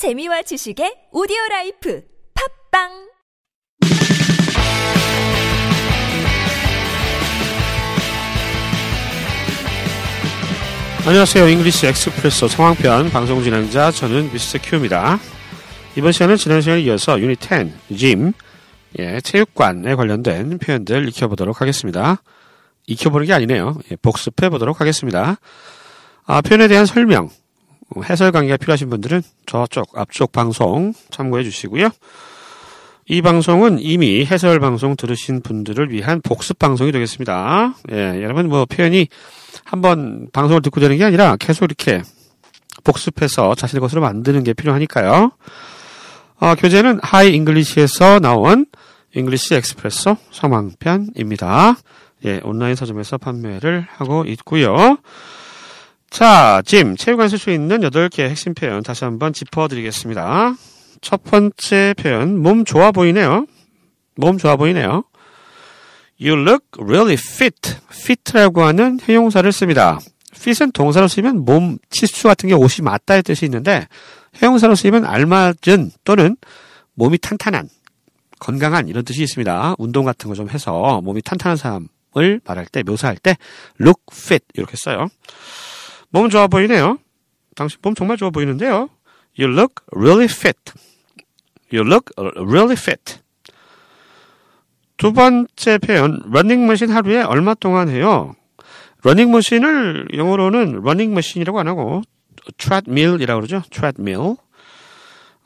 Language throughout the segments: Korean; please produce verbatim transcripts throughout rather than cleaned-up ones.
재미와 지식의 오디오라이프 팝빵 안녕하세요. 잉글리시 엑스프레소 상황편 방송 진행자 저는 미스터 Q입니다. 이번 시간은 지난 시간에 이어서 유닛 텐, 짐, 예, 체육관에 관련된 표현들 익혀보도록 하겠습니다. 익혀보는 게 아니네요. 예, 복습해보도록 하겠습니다. 아, 표현에 대한 설명, 해설 강의가 필요하신 분들은 저쪽 앞쪽 방송 참고해 주시고요. 이 방송은 이미 해설 방송 들으신 분들을 위한 복습 방송이 되겠습니다. 예, 여러분 뭐 표현이 한번 방송을 듣고 되는 게 아니라 계속 이렇게 복습해서 자신의 것으로 만드는 게 필요하니까요. 어, 교재는 하이 잉글리시에서 나온 잉글리시 엑스프레소 상황편입니다. 예, 온라인 서점에서 판매를 하고 있고요. 자, 짐, 체육관에 쓸 수 있는 여덟 개의 핵심 표현 다시 한번 짚어드리겠습니다. 첫 번째 표현, 몸 좋아 보이네요. 몸 좋아 보이네요. You look really fit. fit라고 하는 형용사를 씁니다. fit은 동사로 쓰이면 몸, 치수 같은 게 옷이 맞다의 뜻이 있는데 형용사로 쓰이면 알맞은 또는 몸이 탄탄한, 건강한 이런 뜻이 있습니다. 운동 같은 거 좀 해서 몸이 탄탄한 사람을 말할 때, 묘사할 때 look fit 이렇게 써요. 몸 좋아 보이네요. 당신 몸 정말 좋아 보이는데요. You look really fit. You look really fit. 두 번째 표현, 러닝머신 하루에 얼마 동안 해요? 러닝머신을 영어로는 러닝머신이라고 안 하고 트레드밀이라고 그러죠. 트레드밀.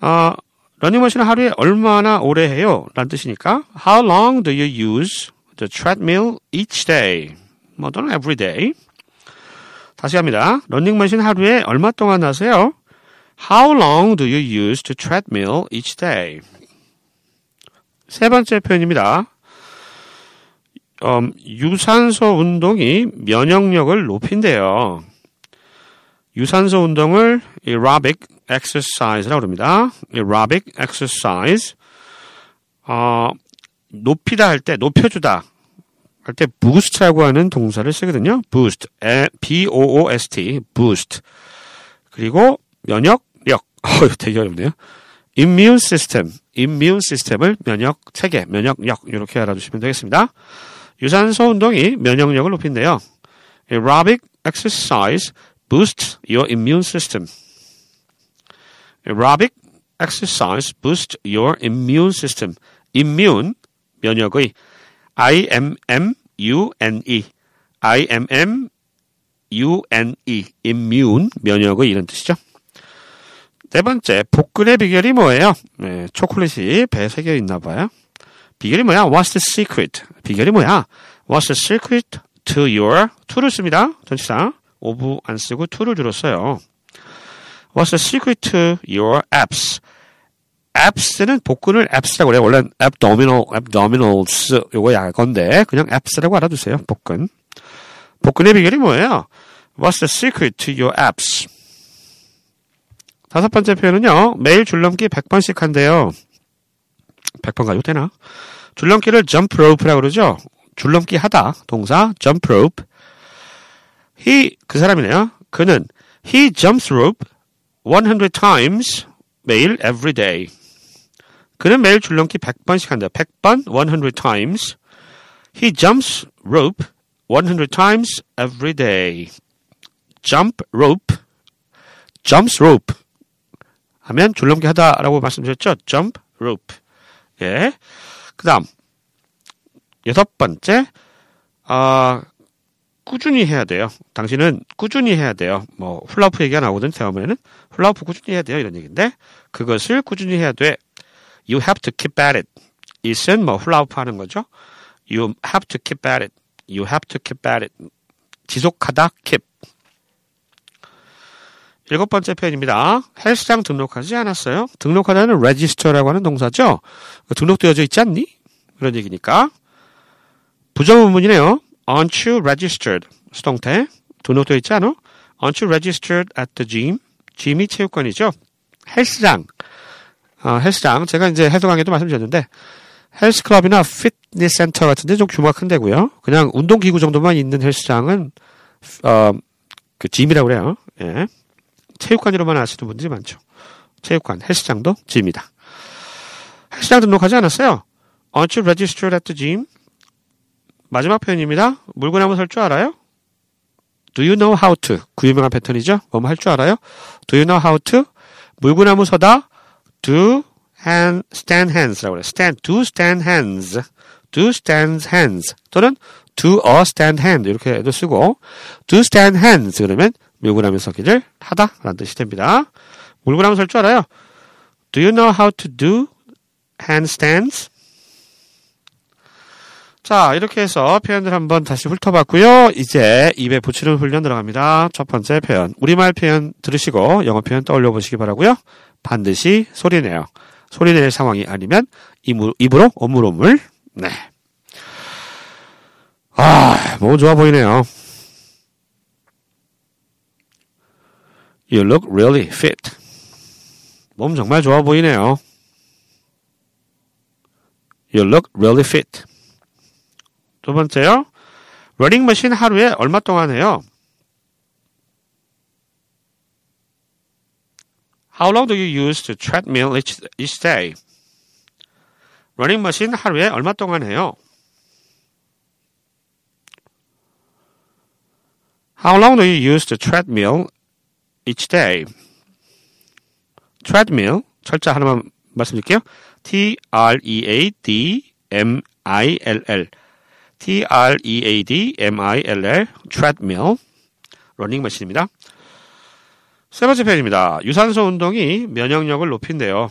아, 러닝머신을 하루에 얼마나 오래 해요? 라는 뜻이니까 How long do you use the treadmill each day? 뭐 또는 every day. 다시 합니다. 러닝머신 하루에 얼마 동안 하세요? How long do you use the treadmill each day? 세 번째 표현입니다. 음, 유산소 운동이 면역력을 높인대요. 유산소 운동을 aerobic exercise라고 합니다. aerobic exercise. 어, 높이다 할 때, 높여주다 할 때 boost라고 하는 동사를 쓰거든요. boost, B-O-O-S-T, boost. 그리고 면역력, 어, 되게 어렵네요. immune system, immune system을 면역 체계, 면역력 이렇게 알아두시면 되겠습니다. 유산소 운동이 면역력을 높인대요. Aerobic exercise boosts your immune system. Aerobic exercise boosts your immune system. Immune, 면역의 I-M-M-U-N-E I-M-M-U-N-E immune, 면역의 이런 뜻이죠. 네 번째, 복근의 비결이 뭐예요? 네, 초콜릿이 배에 새겨 있나 봐요. 비결이 뭐야? What's the secret? 비결이 뭐야? What's the secret to your... to를 씁니다. 전치사. of 안 쓰고 to를 주로 써요. What's the secret to your abs? abs는 복근을 abs라고 그래요. 원래 abdominal, abdominals 요거 약건데 그냥 abs라고 알아두세요. 복근. 복근의 비결이 뭐예요? What's the secret to your abs? 다섯 번째 표현은요. 매일 줄넘기 백 번씩 한대요. 백 번 가도 되나? 줄넘기를 jump rope라고 그러죠. 줄넘기 하다. 동사 jump rope. He, 그 사람이네요. 그는 he jumps rope one hundred times 매일 every day. 그는 매일 줄넘기 백 번씩 한대요. 백 번 one hundred times. He jumps rope one hundred times every day. jump rope. jumps rope. 하면 줄넘기 하다라고 말씀드렸죠. jump rope. 예. 그 다음, 여섯 번째, 아, 꾸준히 해야 돼요. 당신은 꾸준히 해야 돼요. 뭐, 훌라후프 얘기가 나오거든, 처음에는. 훌라후프 꾸준히 해야 돼요. 이런 얘기인데, 그것을 꾸준히 해야 돼. You have to keep at it. it은 뭐, 훌라후프 하는 거죠. You have to keep at it. You have to keep at it. 지속하다, keep. 일곱 번째 표현입니다. 헬스장 등록하지 않았어요. 등록하다는 register라고 하는 동사죠. 등록되어져 있지 않니? 그런 얘기니까. 부정문문이네요. Aren't you registered? 수동태. 등록되어 있지 않아? Aren't you registered at the gym? 짐이 체육관이죠. 헬스장. 아, 헬스장. 제가 이제 해설 강의도 말씀드렸는데 헬스클럽이나 피트니스 센터 같은 데 좀 규모가 큰 데고요. 그냥 운동기구 정도만 있는 헬스장은 어, 그 짐이라고 그래요. 예. 체육관으로만 아시는 분들이 많죠. 체육관, 헬스장도 gym이다. 헬스장 등록하지 않았어요. Aren't you registered at the gym? 마지막 표현입니다. 물구나무 설 줄 알아요? Do you know how to? 그 유명한 패턴이죠. 뭐뭐 할 줄 알아요? Do you know how to? 물구나무 서다. Do hand, stand hands라고 해요. Stand, do stand hands. Do stand hands. 또는 do a stand hand. 이렇게도 쓰고. Do stand hands. 그러면 물구나무 서기를 하다. 라는 뜻이 됩니다. 물구나무 설 줄 알아요? Do you know how to do handstands? 자, 이렇게 해서 표현들 한번 다시 훑어봤고요. 이제 입에 붙이는 훈련 들어갑니다. 첫 번째 표현. 우리말 표현 들으시고 영어 표현 떠올려 보시기 바라고요. 반드시 소리내요. 소리낼 상황이 아니면 입으로, 입으로 오물오물. 네. 아, 너무 좋아 보이네요. You look really fit. 몸 정말 좋아 보이네요. You look really fit. 두 번째요. 러닝 머신 하루에 얼마 동안 해요? How long do you use the treadmill each, each day? 러닝 머신 하루에 얼마 동안 해요? How long do you use the treadmill each day? treadmill 철자 하나만 말씀드릴게요. T R E A D M I L L T R E A D M I L L treadmill, 러닝머신입니다. 세 번째 표현입니다. 유산소 운동이 면역력을 높인대요.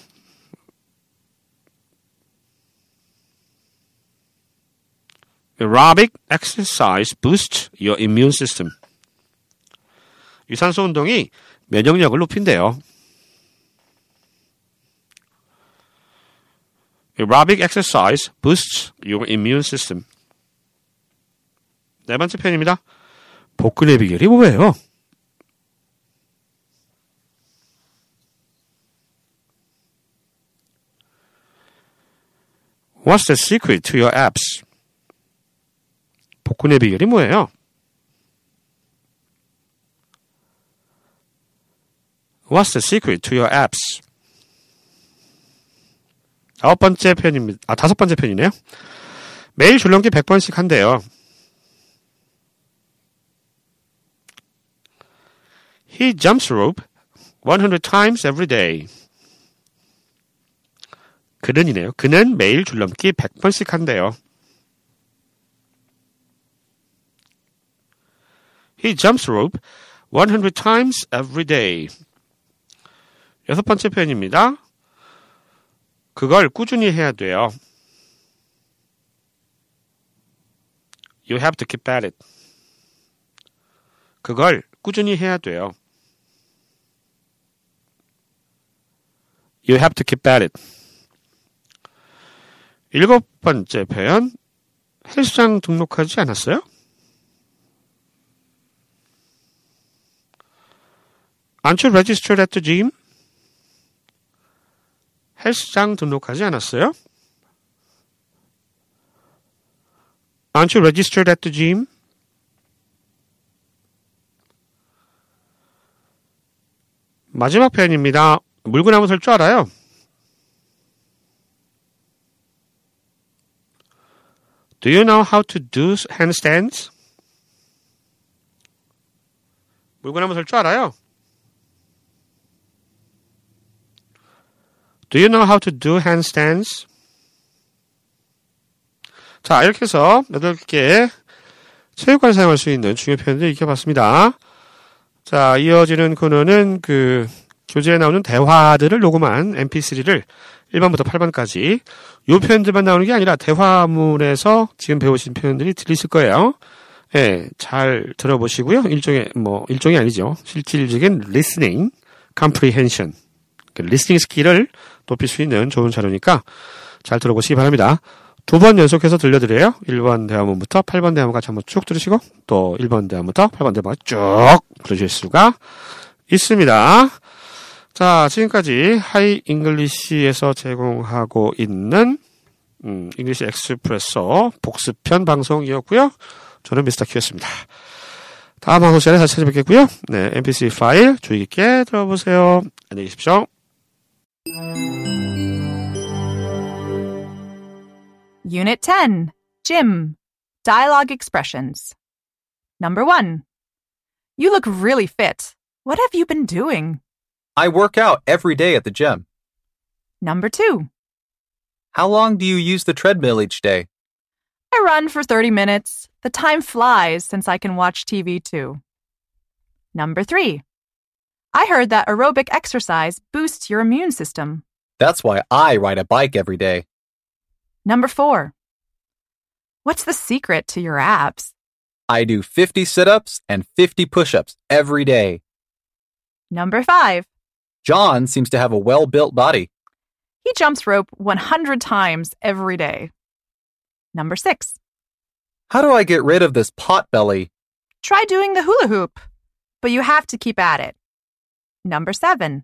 Aerobic exercise boosts your immune system. 유산소 운동이 면역력을 높인대요. Aerobic exercise boosts your immune system. 네 번째 표현입니다. 복근의 비결이 뭐예요? What's the secret to your abs? 복근의 비결이 뭐예요? What's the secret to your abs? 아홉 번째 표현입니다. 아, 다섯 번째 표현이네요. 매일 줄넘기 백 번씩 한대요. He jumps rope one hundred times every day. 그는이네요. 그는 매일 줄넘기 백 번씩 한대요. He jumps rope one hundred times every day. 여섯 번째 표현입니다. 그걸 꾸준히 해야 돼요. You have to keep at it. 그걸 꾸준히 해야 돼요. You have to keep at it. 일곱 번째 표현. 헬스장 등록하지 않았어요? Aren't you registered at the gym? 헬스장 등록하지 않았어요? Aren't you registered at the gym? 마지막 표현입니다. 물구나무 설 줄 알아요? Do you know how to do handstands? 물구나무 설 줄 알아요? Do you know how to do handstands? 자, 이렇게 해서 여덟 개의 체육관을 사용할 수 있는 중요 표현들을 익혀봤습니다. 자, 이어지는 코너는 그 교재에 나오는 대화들을 녹음한 엠피쓰리를 일 번부터 팔 번까지 요 표현들만 나오는 게 아니라 대화문에서 지금 배우신 표현들이 들리실 거예요. 예, 잘 들어보시고요. 일종의 뭐 일종이 아니죠. 실질적인 listening, comprehension, 그 listening 스킬을 높일 수 있는 좋은 자료니까 잘 들어보시기 바랍니다. 두 번 연속해서 들려드려요. 일 번 대화문부터 팔 번 대화문까지 한번 쭉 들으시고 또 일 번 대화문부터 팔 번 대화문까지 쭉 들으실 수가 있습니다. 자, 지금까지 하이 잉글리시에서 제공하고 있는 음, 잉글리시 엑스프레소 복습편 방송이었고요. 저는 미스터 Q였습니다. 다음 방송 시간에 다시 찾아뵙겠고요. 네, 엠피쓰리 파일 주의 깊게 들어보세요. 안녕히 계십시오. Unit ten, Gym, Dialogue Expressions. Number one, you look really fit. What have you been doing? I work out every day at the gym. Number two, how long do you use the treadmill each day? I run for thirty minutes. The time flies since I can watch T V too. Number three, I heard that aerobic exercise boosts your immune system. That's why I ride a bike every day. Number four, what's the secret to your abs? I do fifty sit-ups and fifty push-ups every day. Number five, John seems to have a well-built body. He jumps rope one hundred times every day. Number six, how do I get rid of this pot belly? Try doing the hula hoop, but you have to keep at it. Number seven,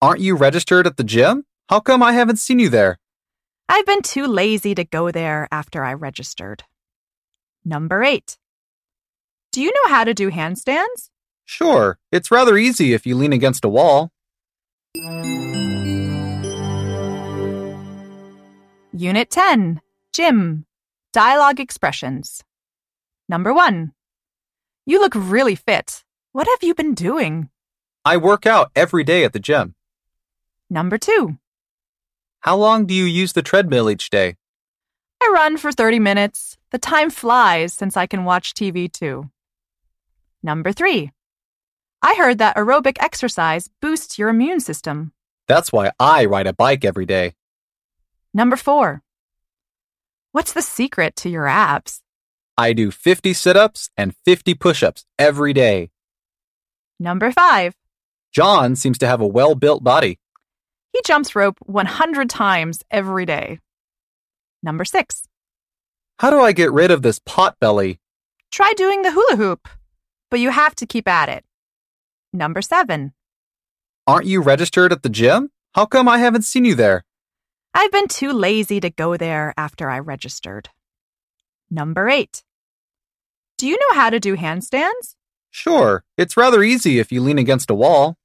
aren't you registered at the gym? How come I haven't seen you there? I've been too lazy to go there after I registered. Number eight, do you know how to do handstands? Sure, it's rather easy if you lean against a wall. Unit ten, Gym, Dialogue Expressions. Number one, you look really fit. What have you been doing? I work out every day at the gym. Number two, how long do you use the treadmill each day? I run for thirty minutes. The time flies since I can watch T V too. Number three, I heard that aerobic exercise boosts your immune system. That's why I ride a bike every day. Number four, what's the secret to your abs? I do fifty sit-ups and fifty push-ups every day. Number five, John seems to have a well-built body. He jumps rope one hundred times every day. Number six, how do I get rid of this pot belly? Try doing the hula hoop, but you have to keep at it. Number seven, aren't you registered at the gym? How come I haven't seen you there? I've been too lazy to go there after I registered. Number eight, do you know how to do handstands? Sure, it's rather easy if you lean against a wall.